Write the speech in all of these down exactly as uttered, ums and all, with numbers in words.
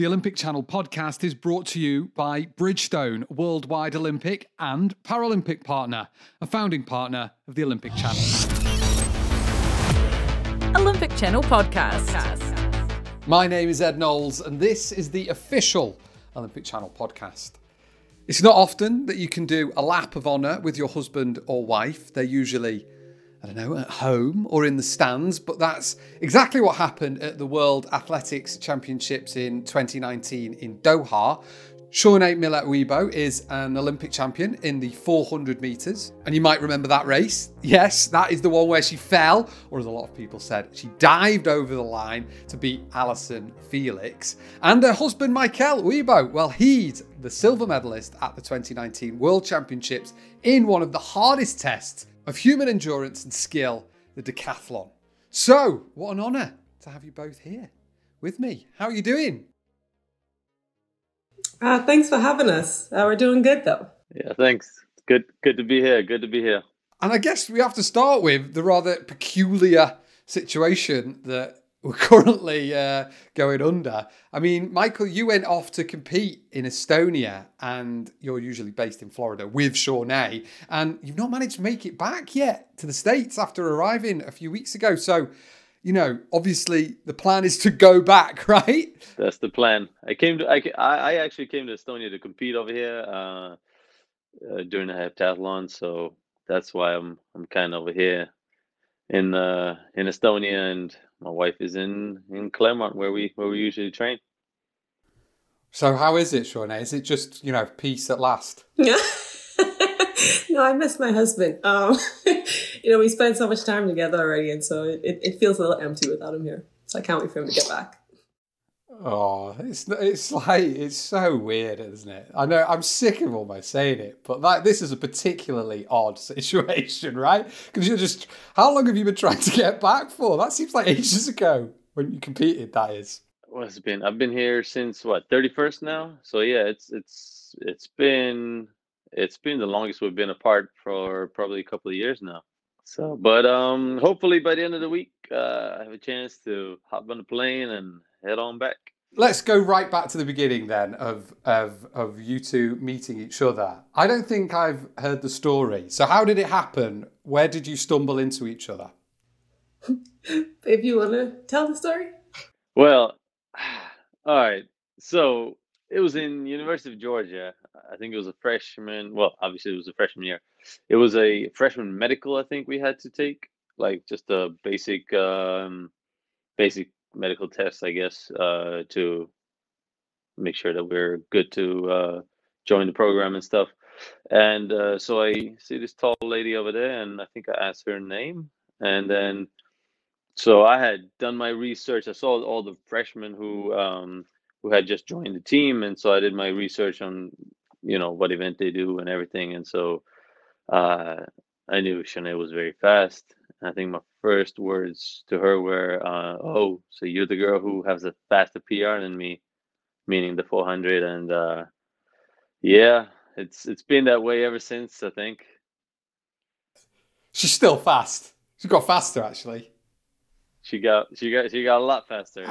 The Olympic Channel podcast is brought to you by Bridgestone, worldwide Olympic and Paralympic partner, a founding partner of the Olympic Channel. Olympic Channel podcast. My name is Ed Knowles, and this is the official Olympic Channel podcast. It's not often that you can do a lap of honour with your husband or wife. They're usually, I don't know, at home or in the stands, but that's exactly what happened at the World Athletics Championships in twenty nineteen in Doha. Shaunae Miller-Uibo is an Olympic champion in the four hundred metres, and you might remember that race. Yes, that is the one where she fell, or as a lot of people said, she dived over the line to beat Allison Felix. And her husband, Maicel Uibo, well, he's the silver medalist at the twenty nineteen World Championships in one of the hardest tests of human endurance and skill, the decathlon. So, what an honour to have you both here with me. How are you doing? Uh, thanks for having us. Uh, we're doing good, though. Yeah, thanks. Good good to be here. Good to be here. And I guess we have to start with the rather peculiar situation that we're currently uh, going under. I mean, Maicel, you went off to compete in Estonia, and you're usually based in Florida with Shaunae, and you've not managed to make it back yet to the States after arriving a few weeks ago. So, you know, obviously the plan is to go back, right? That's the plan. I came to, I, I actually came to Estonia to compete over here uh, uh, during the heptathlon, so that's why I'm I'm kind of over here in uh, in Estonia, and my wife is in, in Claremont, where we where we usually train. So how is it, Shaunae? Is it just, you know, peace at last? No, I miss my husband. Um, you know, we spend so much time together already, and so it, it feels a little empty without him here. So I can't wait for him to get back. Oh, it's it's like, it's so weird, isn't it? I know I'm sick of almost saying it, but like this is a particularly odd situation, right? Because you're just, how long have you been trying to get back for? That seems like ages ago when you competed, that is. Well, it's been, I've been here since what, thirty-first now? So yeah, it's it's it's been it's been the longest we've been apart for probably a couple of years now. So, but um, hopefully by the end of the week, uh, I have a chance to hop on the plane and head on back. Let's go right back to the beginning then of of of you two meeting each other. I don't think I've heard the story. So how did it happen? Where did you stumble into each other? If you want to tell the story. Well, all right. So it was in University of Georgia. I think it was a freshman. Well, obviously it was a freshman year. It was a freshman medical, I think we had to take, like just a basic, um, basic medical tests, I guess, uh, to make sure that we're good to uh, join the program and stuff. And uh, so I see this tall lady over there, and I think I asked her name. And then, so I had done my research. I saw all the freshmen who um, who had just joined the team, and so I did my research on, you know, what event they do and everything. And so uh, I knew Shaunae was very fast. I think my first words to her were, uh, oh, so you're the girl who has a faster P R than me, meaning the four hundred. And uh, yeah, it's it's been that way ever since, I think. She's still fast. She got faster, actually. She got she got, she got a lot faster.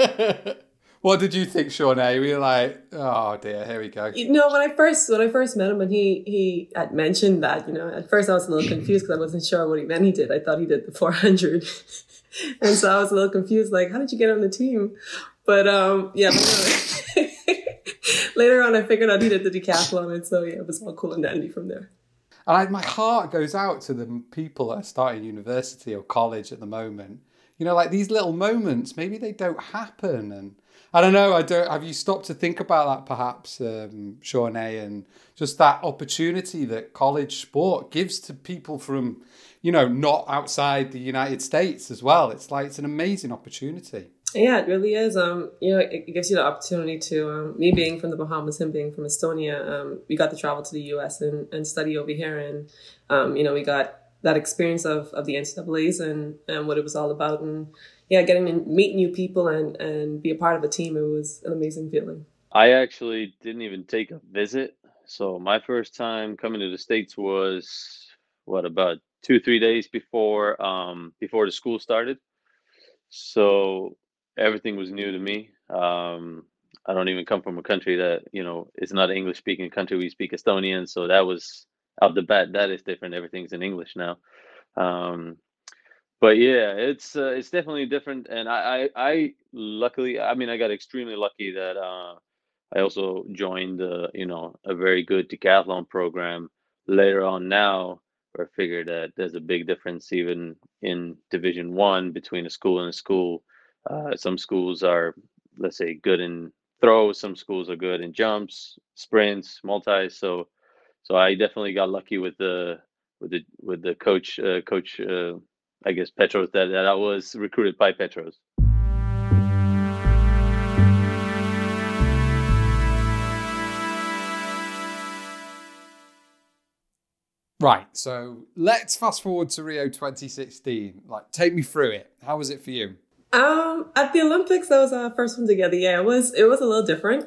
Yeah. What did you think, Shaunae? We were like, oh dear, here we go. You know, when I first when I first met him, and he he had mentioned that, you know, at first I was a little confused because I wasn't sure what he meant he did. I thought he did the four hundred, and so I was a little confused, like, how did you get on the team? But um, yeah, later on, later on I figured out he did the decathlon, and so yeah, it was all cool and dandy from there. And I, my heart goes out to the people that are starting university or college at the moment. You know, like these little moments, maybe they don't happen, and I don't know. I don't. Have you stopped to think about that, perhaps, um, Shaunae, and just that opportunity that college sport gives to people from, you know, not outside the United States as well? It's like it's an amazing opportunity. Yeah, it really is. Um, you know, it gives you the opportunity to um, me being from the Bahamas, him being from Estonia. Um, we got to travel to the U S and, and study over here, and um, you know, we got that experience of, of the N C double A's and, and what it was all about, and yeah, getting to meet new people and, and be a part of a team. It was an amazing feeling. I actually didn't even take a visit. So my first time coming to the States was, what, about two, three days before um, before the school started. So everything was new to me. Um, I don't even come from a country that, you know, it's not an English speaking country. We speak Estonian. So that was out the bat. That is different. Everything's in English now. Um, but yeah, it's, uh, it's definitely different. And I, I, I, luckily, I mean, I got extremely lucky that, uh, I also joined, uh, you know, a very good decathlon program later on now, where I figured that there's a big difference even in Division One between a school and a school. Uh, some schools are, let's say, good in throws. Some schools are good in jumps, sprints, multis. So, so I definitely got lucky with the with the with the coach, uh, coach, uh, I guess Petros, that that I was recruited by Petros. Right, so let's fast forward to Rio twenty sixteen. Like, take me through it. How was it for you? Um, at the Olympics, that was our first one together. Yeah, it was. It was a little different.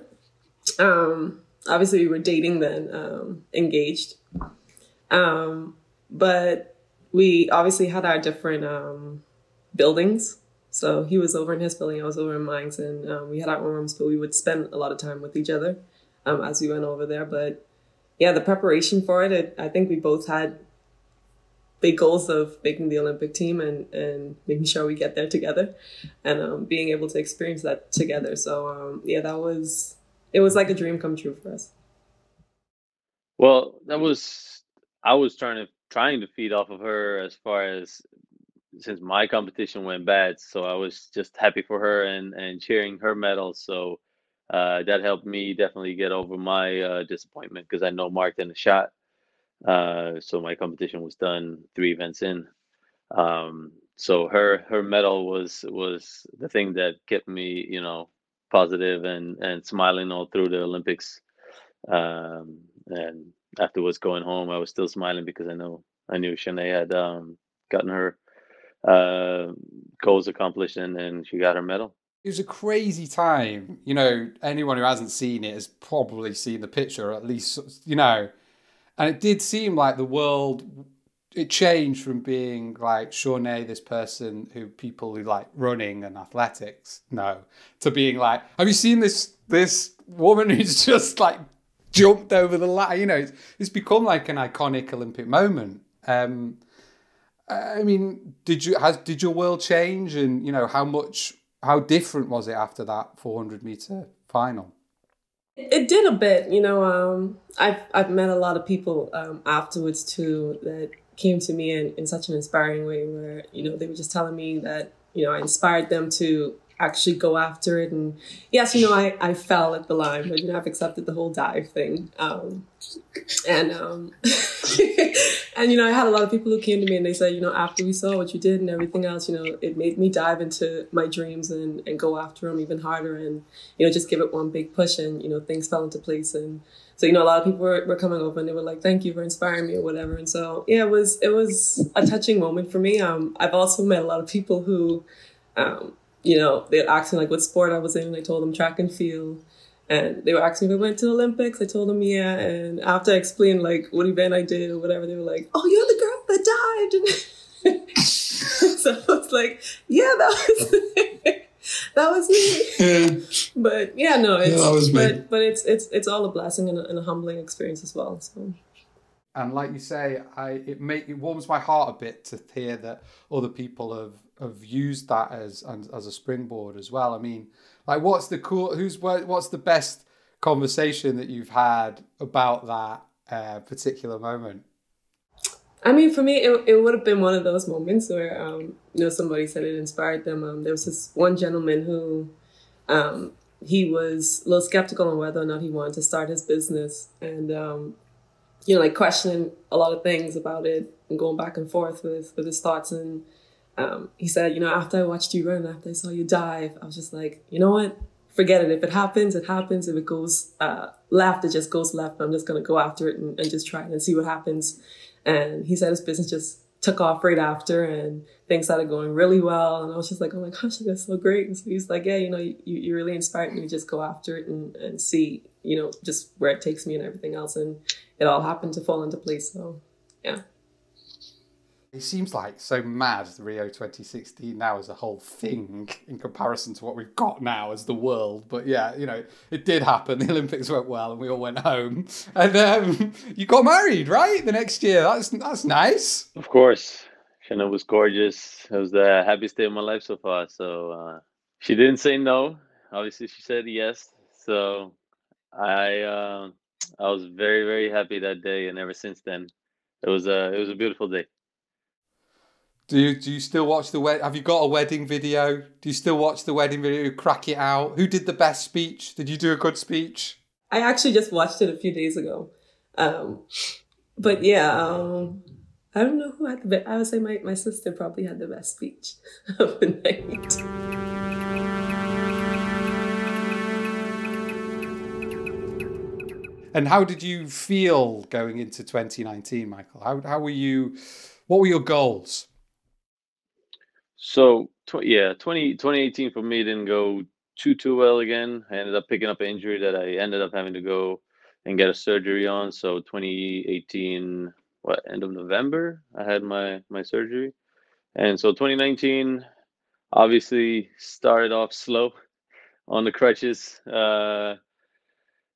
Um, obviously, we were dating then, um, engaged, um, but we obviously had our different um, buildings. So he was over in his building, I was over in mine, and um, we had our own rooms, but we would spend a lot of time with each other um, as we went over there, but. Yeah, the preparation for it, it, I think we both had big goals of making the Olympic team and, and making sure we get there together and um, being able to experience that together. So, um, yeah, that was, it was like a dream come true for us. Well, that was, I was trying to, trying to feed off of her as far as, since my competition went bad. So I was just happy for her and, and cheering her medal. So Uh, that helped me definitely get over my uh, disappointment, because I know Mark didn't shot. Uh, so my competition was done three events in. Um, so her her medal was was the thing that kept me, you know, positive and, and smiling all through the Olympics. Um, and afterwards going home, I was still smiling because I know I knew Shaunae had um, gotten her uh, goals accomplished and, and she got her medal. It was a crazy time. You know, anyone who hasn't seen it has probably seen the picture, or at least, you know. And it did seem like the world, it changed from being like Shaunae, this person who people who like running and athletics know, to being like, have you seen this this woman who's just like jumped over the ladder? You know, it's, it's become like an iconic Olympic moment. Um, I mean, did you has did your world change? And, you know, how much... How different was it after that four hundred meter final? It did a bit, you know. Um, I've I've met a lot of people um, afterwards too that came to me in, in such an inspiring way, where, you know, they were just telling me that, you know, I inspired them to actually go after it. And yes, you know, I, I fell at the line, but, you know, I've accepted the whole dive thing. Um, and um, and, you know, I had a lot of people who came to me and they said, you know, after we saw what you did and everything else, you know, it made me dive into my dreams and, and go after them even harder and, you know, just give it one big push and, you know, things fell into place. And so, you know, a lot of people were, were coming over and they were like, thank you for inspiring me or whatever. And so, yeah, it was, it was a touching moment for me. Um, I've also met a lot of people who, um, you know, they were asking like what sport I was in, and I told them track and field. And they were asking if I went to the Olympics. I told them, yeah. And after I explained like what event I did or whatever, they were like, oh, you're the girl that died. So I was like, yeah, that was that was me. Yeah. But yeah, no, it's, yeah, that was me. But, but it's it's it's all a blessing and a, and a humbling experience as well. So. And like you say, I it make it warms my heart a bit to hear that other people have, have used that as as a springboard as well. I mean, like, what's the cool? Who's what's the best conversation that you've had about that uh, particular moment? I mean, for me, it it would have been one of those moments where um, you know, somebody said it inspired them. Um, there was this one gentleman who um, he was a little skeptical on whether or not he wanted to start his business, and um, you know, like questioning a lot of things about it and going back and forth with, with his thoughts. And um, he said, you know, after I watched you run, after I saw you dive, I was just like, you know what? Forget it. If it happens, it happens. If it goes uh, left, it just goes left. I'm just going to go after it and, and just try it and see what happens. And he said his business just took off right after and things started going really well. And I was just like, oh my gosh, that's so great. And so he's like, yeah, you know, you, you really inspired me to just go after it and, and see, you know, just where it takes me and everything else. And it all happened to fall into place. So, yeah. It seems like so mad, Rio twenty sixteen now as a whole thing in comparison to what we've got now as the world. But yeah, you know, it did happen. The Olympics went well and we all went home. And um, you got married, right? The next year. That's that's nice. Of course. Shaunae was gorgeous. It was the happiest day of my life so far. So uh, she didn't say no. Obviously, she said yes. So I uh, I was very, very happy that day. And ever since then, it was a, it was a beautiful day. Do you, do you still watch the wedding? Have you got a wedding video? Do you still watch the wedding video? Crack it out. Who did the best speech? Did you do a good speech? I actually just watched it a few days ago. Um, but yeah, um, I don't know who had the best. I would say my, my sister probably had the best speech of the night. And how did you feel going into twenty nineteen, Maicel? How, how were you? What were your goals? So, tw- yeah, twenty, twenty eighteen for me didn't go too, too well again. I ended up picking up an injury that I ended up having to go and get a surgery on. So twenty eighteen, what, end of November, I had my, my surgery. And so twenty nineteen, obviously, started off slow on the crutches. Uh,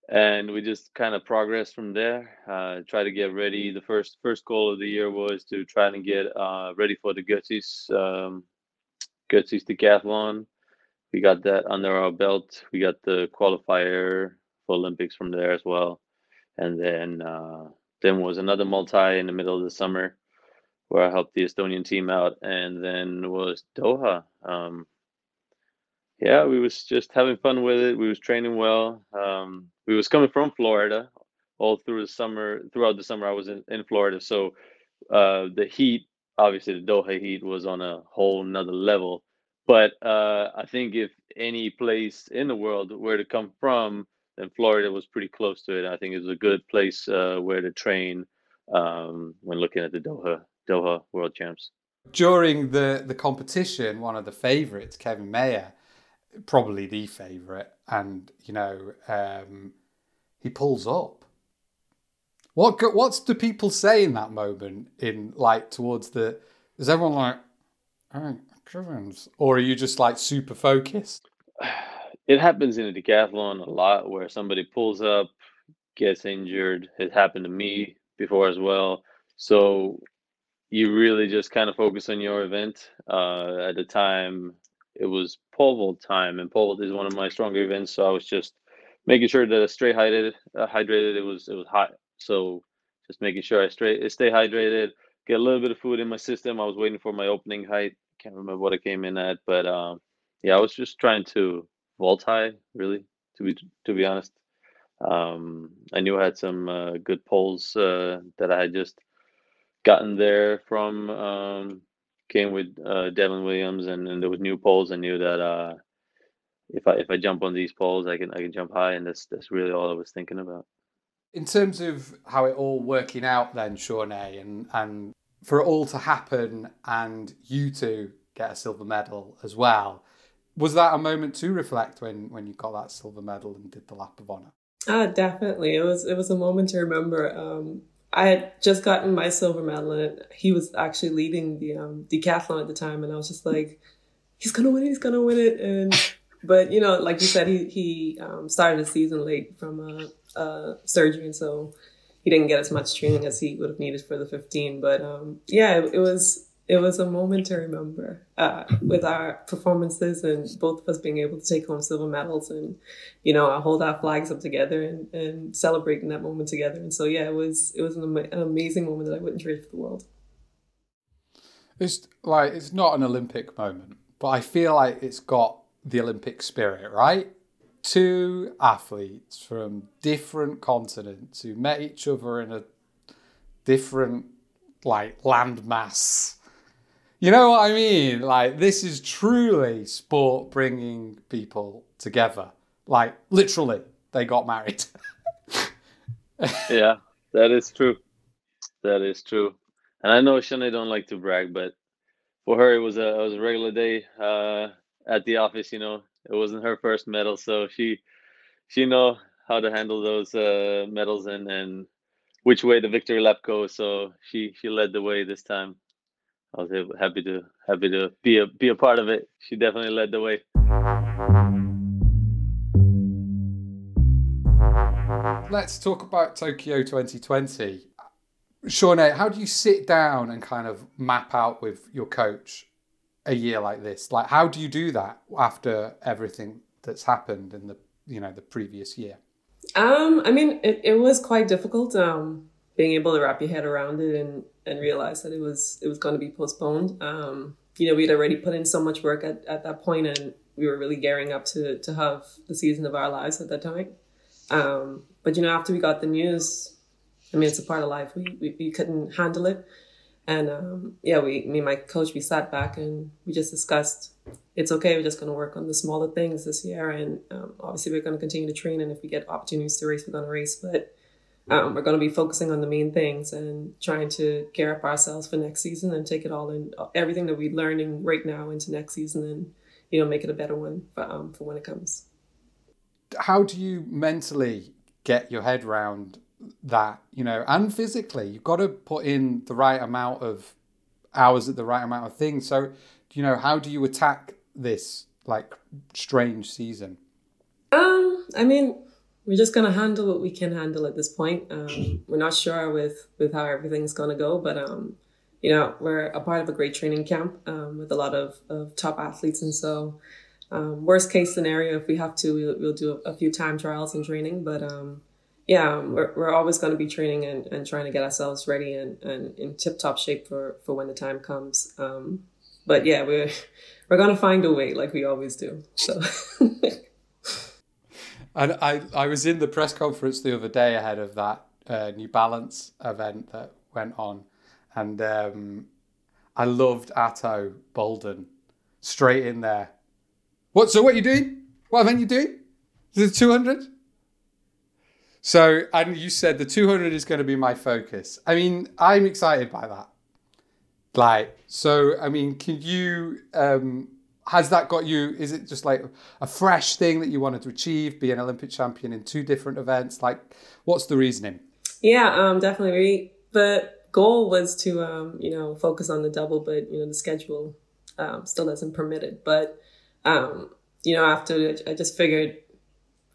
and we just kind of progressed from there. Uh, try to get ready. The first first goal of the year was to try and get uh, ready for the Götzis. Um, Götzis decathlon. We got that under our belt. We got the qualifier for Olympics from there as well, and then uh, then was another multi in the middle of the summer, where I helped the Estonian team out, and then was Doha. Um, yeah, we was just having fun with it. We was training well. Um, we was coming from Florida all through the summer. Throughout the summer, I was in, in Florida, so uh, the heat. Obviously, the Doha heat was on a whole nother level. But uh, I think if any place in the world where to come from, then Florida was pretty close to it. I think it was a good place uh, where to train um, when looking at the Doha Doha World Champs. During the, the competition, one of the favorites, Kevin Mayer, probably the favorite, and, you know, um, he pulls up. What what's do people say in that moment? In like towards the, is everyone like, oh, Kevin's, or are you just like super focused? It happens in a decathlon a lot where somebody pulls up, gets injured. It happened to me before as well. So you really just kind of focus on your event. Uh, at the time, it was pole vault time, and pole vault is one of my stronger events. So I was just making sure that I stay hydrated. Uh, hydrated. It was it was hot. So just making sure I stay, stay hydrated, get a little bit of food in my system. I was waiting for my opening height. Can't remember what I came in at, but um, yeah, I was just trying to vault high, really, to be to be honest. Um, I knew I had some uh, good poles uh, that I had just gotten there from. Um, came with uh, Devin Williams, and, and there was new poles. I knew that uh, if I if I jump on these poles, I can I can jump high, and that's that's really all I was thinking about. In terms of how it all working out then, Shaunae, and, and for it all to happen and you to get a silver medal as well, was that a moment to reflect when, when you got that silver medal and did the lap of honour? Ah, definitely. It was it was a moment to remember. Um, I had just gotten my silver medal and he was actually leading the um, decathlon at the time, and I was just like, he's going to win it, he's going to win it. And but, you know, like you said, he, he um, started the season late from a... Uh, surgery, and so he didn't get as much training as he would have needed for the fifteen. But um, yeah, it, it was it was a moment to remember uh, with our performances and both of us being able to take home silver medals and, you know, hold our flags up together and, and celebrating that moment together. And so yeah, it was it was an, am- an amazing moment that I wouldn't trade for the world. It's like it's not an Olympic moment, but I feel like it's got the Olympic spirit, right? Two athletes from different continents who met each other in a different, like, landmass. You know what I mean? Like, this is truly sport bringing people together. Like, literally, they got married. Yeah, that is true. That is true. And I know Shaunae don't like to brag, but for her, it was a, it was a regular day uh, at the office, you know. It wasn't her first medal, so she she know how to handle those uh, medals and, and which way the victory lap goes. So she, she led the way this time. I was able, happy to happy to be a be a part of it. She definitely led the way. Let's talk about Tokyo twenty twenty. Shaunae, how do you sit down and kind of map out with your coach a year like this? Like, how do you do that after everything that's happened in the, you know, the previous year? Um, I mean, it, it was quite difficult, um, being able to wrap your head around it and, and realize that it was it was going to be postponed. Um, you know, we'd already put in so much work at, at that point, and we were really gearing up to to have the season of our lives at that time. Um, but, you know, after we got the news, I mean, it's a part of life. We we, we couldn't handle it. And, um, yeah, we, me and my coach, we sat back and we just discussed, it's okay, we're just going to work on the smaller things this year. And um, obviously we're going to continue to train. And if we get opportunities to race, we're going to race. But um, we're going to be focusing on the main things and trying to gear up ourselves for next season and take it all in, everything that we're learning right now into next season and, you know, make it a better one for, um, for when it comes. How do you mentally get your head around that, you know, and physically? You've got to put in the right amount of hours at the right amount of things. So, you know, how do you attack this, like, strange season? Um, I mean, we're just going to handle what we can handle at this point. Um, we're not sure with, with how everything's going to go, but, um, you know, we're a part of a great training camp um, with a lot of, of top athletes. And so, um, worst case scenario, if we have to, we'll, we'll do a few time trials and training, but, um, yeah, we're we're always going to be training and, and trying to get ourselves ready and, and in tip-top shape for, for when the time comes. Um, but yeah, we're we're going to find a way, like we always do. So, and I I was in the press conference the other day ahead of that uh, New Balance event that went on, and um, I loved Ato Boldon straight in there. What? So what are you doing? What event are you doing? Is it two hundred? So, and you said the two hundred is going to be my focus. I mean, I'm excited by that. Like, so, I mean, can you, um, has that got you, is it just like a fresh thing that you wanted to achieve, be an Olympic champion in two different events? Like, what's the reasoning? Yeah, um, definitely. The goal was to, um, you know, focus on the double, but, you know, the schedule um, still doesn't permit it. But, um, you know, after I just figured,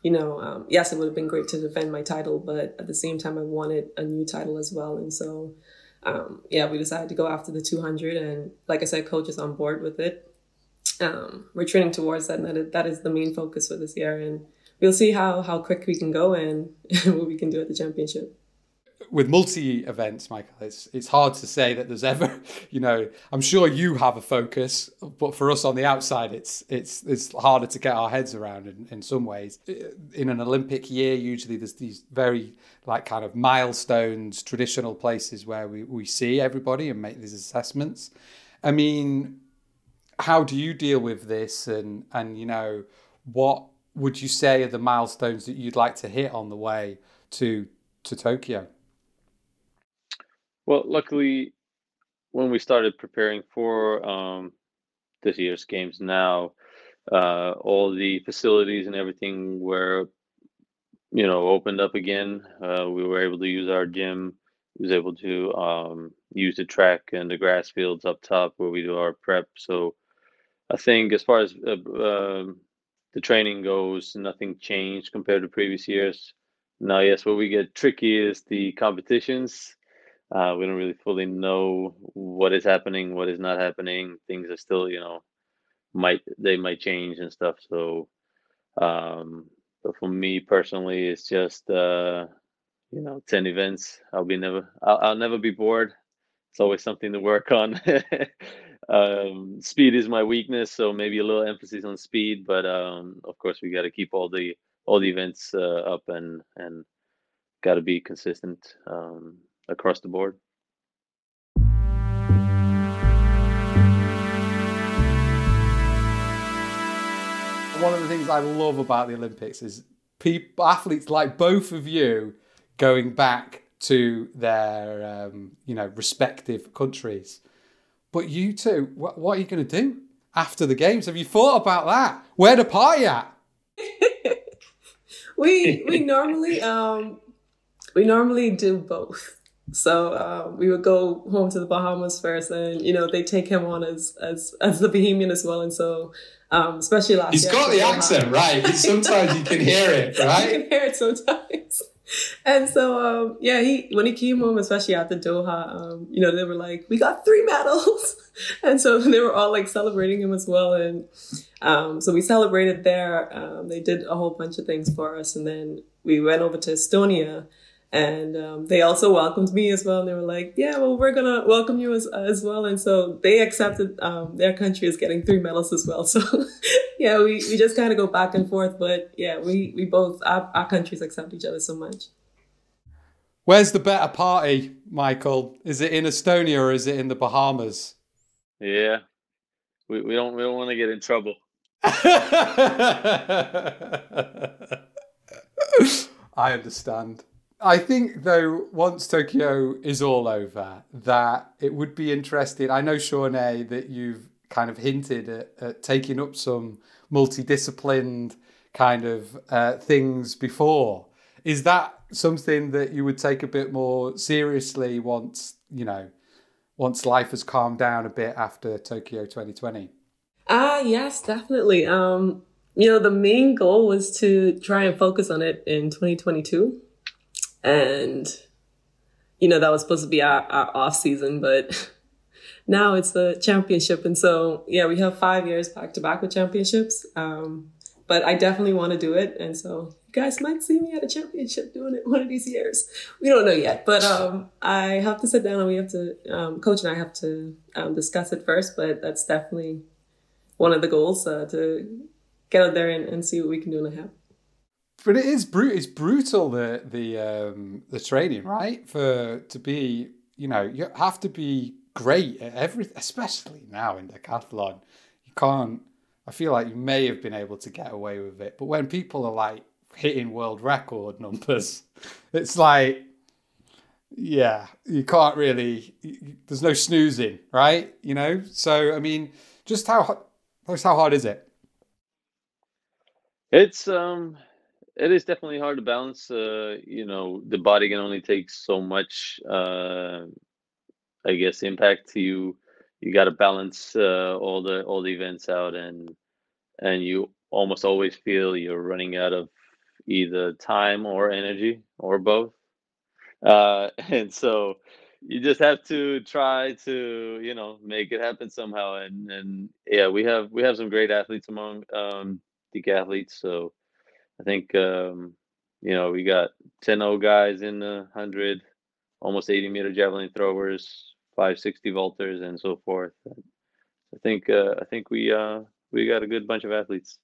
you know, um, yes, it would have been great to defend my title, but at the same time, I wanted a new title as well. And so, um, yeah, we decided to go after the two hundred. And like I said, coach is on board with it. Um, we're training towards that. And that is the main focus for this year. And we'll see how, how quick we can go and what we can do at the championship. With multi-events, Maicel, it's it's hard to say that there's ever, you know, I'm sure you have a focus, but for us on the outside, it's it's it's harder to get our heads around in, in some ways. In an Olympic year, usually there's these very, like, kind of milestones, traditional places where we, we see everybody and make these assessments. I mean, how do you deal with this? And, and you know, what would you say are the milestones that you'd like to hit on the way to to Tokyo? Well, luckily, when we started preparing for um, this year's games now, uh, all the facilities and everything were, you know, opened up again. Uh, we were able to use our gym. We was able to um, use the track and the grass fields up top where we do our prep. So I think as far as uh, uh, the training goes, nothing changed compared to previous years. Now, yes, where we get tricky is the competitions. Uh, we don't really fully know what is happening, what is not happening. Things are still, you know, might they might change and stuff. So, um, but for me personally, it's just, uh, you know, ten events. I'll be never, I'll, I'll never be bored. It's always something to work on. um, speed is my weakness, so maybe a little emphasis on speed. But um, of course, we got to keep all the all the events uh, up and and got to be consistent. Um, across the board. One of the things I love about the Olympics is people, athletes like both of you going back to their um, you know, respective countries. But you two, wh- what are you going to do after the games? Have you thought about that? Where to party at? we we normally um, we normally do both. So uh, we would go home to the Bahamas first, and you know they take him on as as as the Bahamian as well. And so, um, especially last he's year, he's got the accent, right? Sometimes you can hear it, right? You can hear it sometimes. And so, um, yeah, he when he came home, especially after Doha, um, you know, they were like, "We got three medals," and so they were all like celebrating him as well. And um, so we celebrated there. Um, they did a whole bunch of things for us, and then we went over to Estonia. And um, they also welcomed me as well. And they were like, yeah, well, we're going to welcome you as as well. And so they accepted um, their country as getting three medals as well. So, yeah, we, we just kind of go back and forth. But, yeah, we, we both, our, our countries accept each other so much. Where's the better party, Maicel? Is it in Estonia or is it in the Bahamas? Yeah, we, we don't we don't want to get in trouble. I understand. I think, though, once Tokyo is all over, that it would be interesting. I know, Shaunae, that you've kind of hinted at, at taking up some multidisciplined kind of uh, things before. Is that something that you would take a bit more seriously once, you know, once life has calmed down a bit after Tokyo twenty twenty? Ah, uh, yes, definitely. Um, you know, the main goal was to try and focus on it in twenty twenty-two. And, you know, that was supposed to be our, our off season, but now it's the championship. And so, yeah, we have five years back to back with championships. Um, but I definitely want to do it. And so you guys might see me at a championship doing it one of these years. We don't know yet, but um, I have to sit down and we have to, um, Coach and I have to um, discuss it first. But that's definitely one of the goals uh, to get out there and, and see what we can do in a half. But it is brutal. It's brutal the the um, the training, right? For to be, you know, you have to be great at everything, especially now in decathlon. You can't. I feel like you may have been able to get away with it, but when people are like hitting world record numbers, it's like, yeah, you can't really. You, there's no snoozing, right? You know. So I mean, just how just how hard is it? It's um. It is definitely hard to balance. Uh, you know, the body can only take so much, uh, I guess, impact. You you got to balance uh, all the all the events out, and and you almost always feel you're running out of either time or energy or both. Uh, and so you just have to try to, you know, make it happen somehow. And and yeah, we have we have some great athletes among um, decathletes, so. I think, um, you know, we got ten oh guys in the one hundred, almost eighty meter javelin throwers, five sixty vaulters, and so forth. I think uh, I think we uh, we got a good bunch of athletes.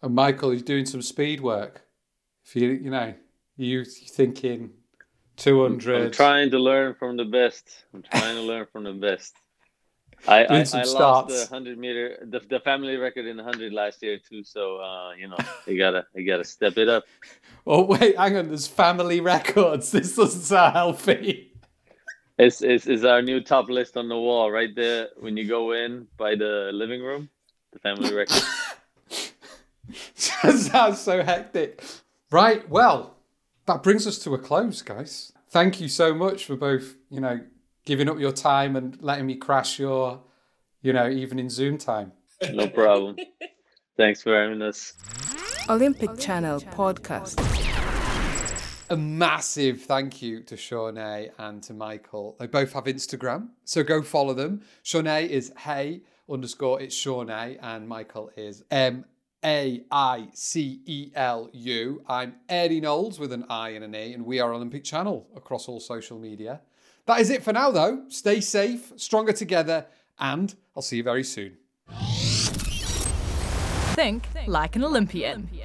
And Maicel, you're doing some speed work. If you you know, you thinking two hundred. I'm trying to learn from the best. I'm trying to learn from the best. I, I, I lost the hundred meter, the, the family record in the hundred last year too. So uh, you know, you gotta, you gotta step it up. Oh wait, hang on. There's family records. This doesn't sound healthy. It's it's, it's our new top list on the wall right there when you go in by the living room. The family record. That sounds so hectic. Right. Well, that brings us to a close, guys. Thank you so much for both. You know. Giving up your time and letting me crash your, you know, even in Zoom time. No problem. Thanks for having us. Olympic, Olympic Channel, Channel podcast. podcast. A massive thank you to Shaunae and to Maicel. They both have Instagram, so go follow them. Shaunae is hey underscore it's Shaunae, and Maicel is M A I C E L U. I'm Eddie Knowles with an I and an E, and we are Olympic Channel across all social media. That is it for now, though. Stay safe, stronger together, and I'll see you very soon. Think like an Olympian.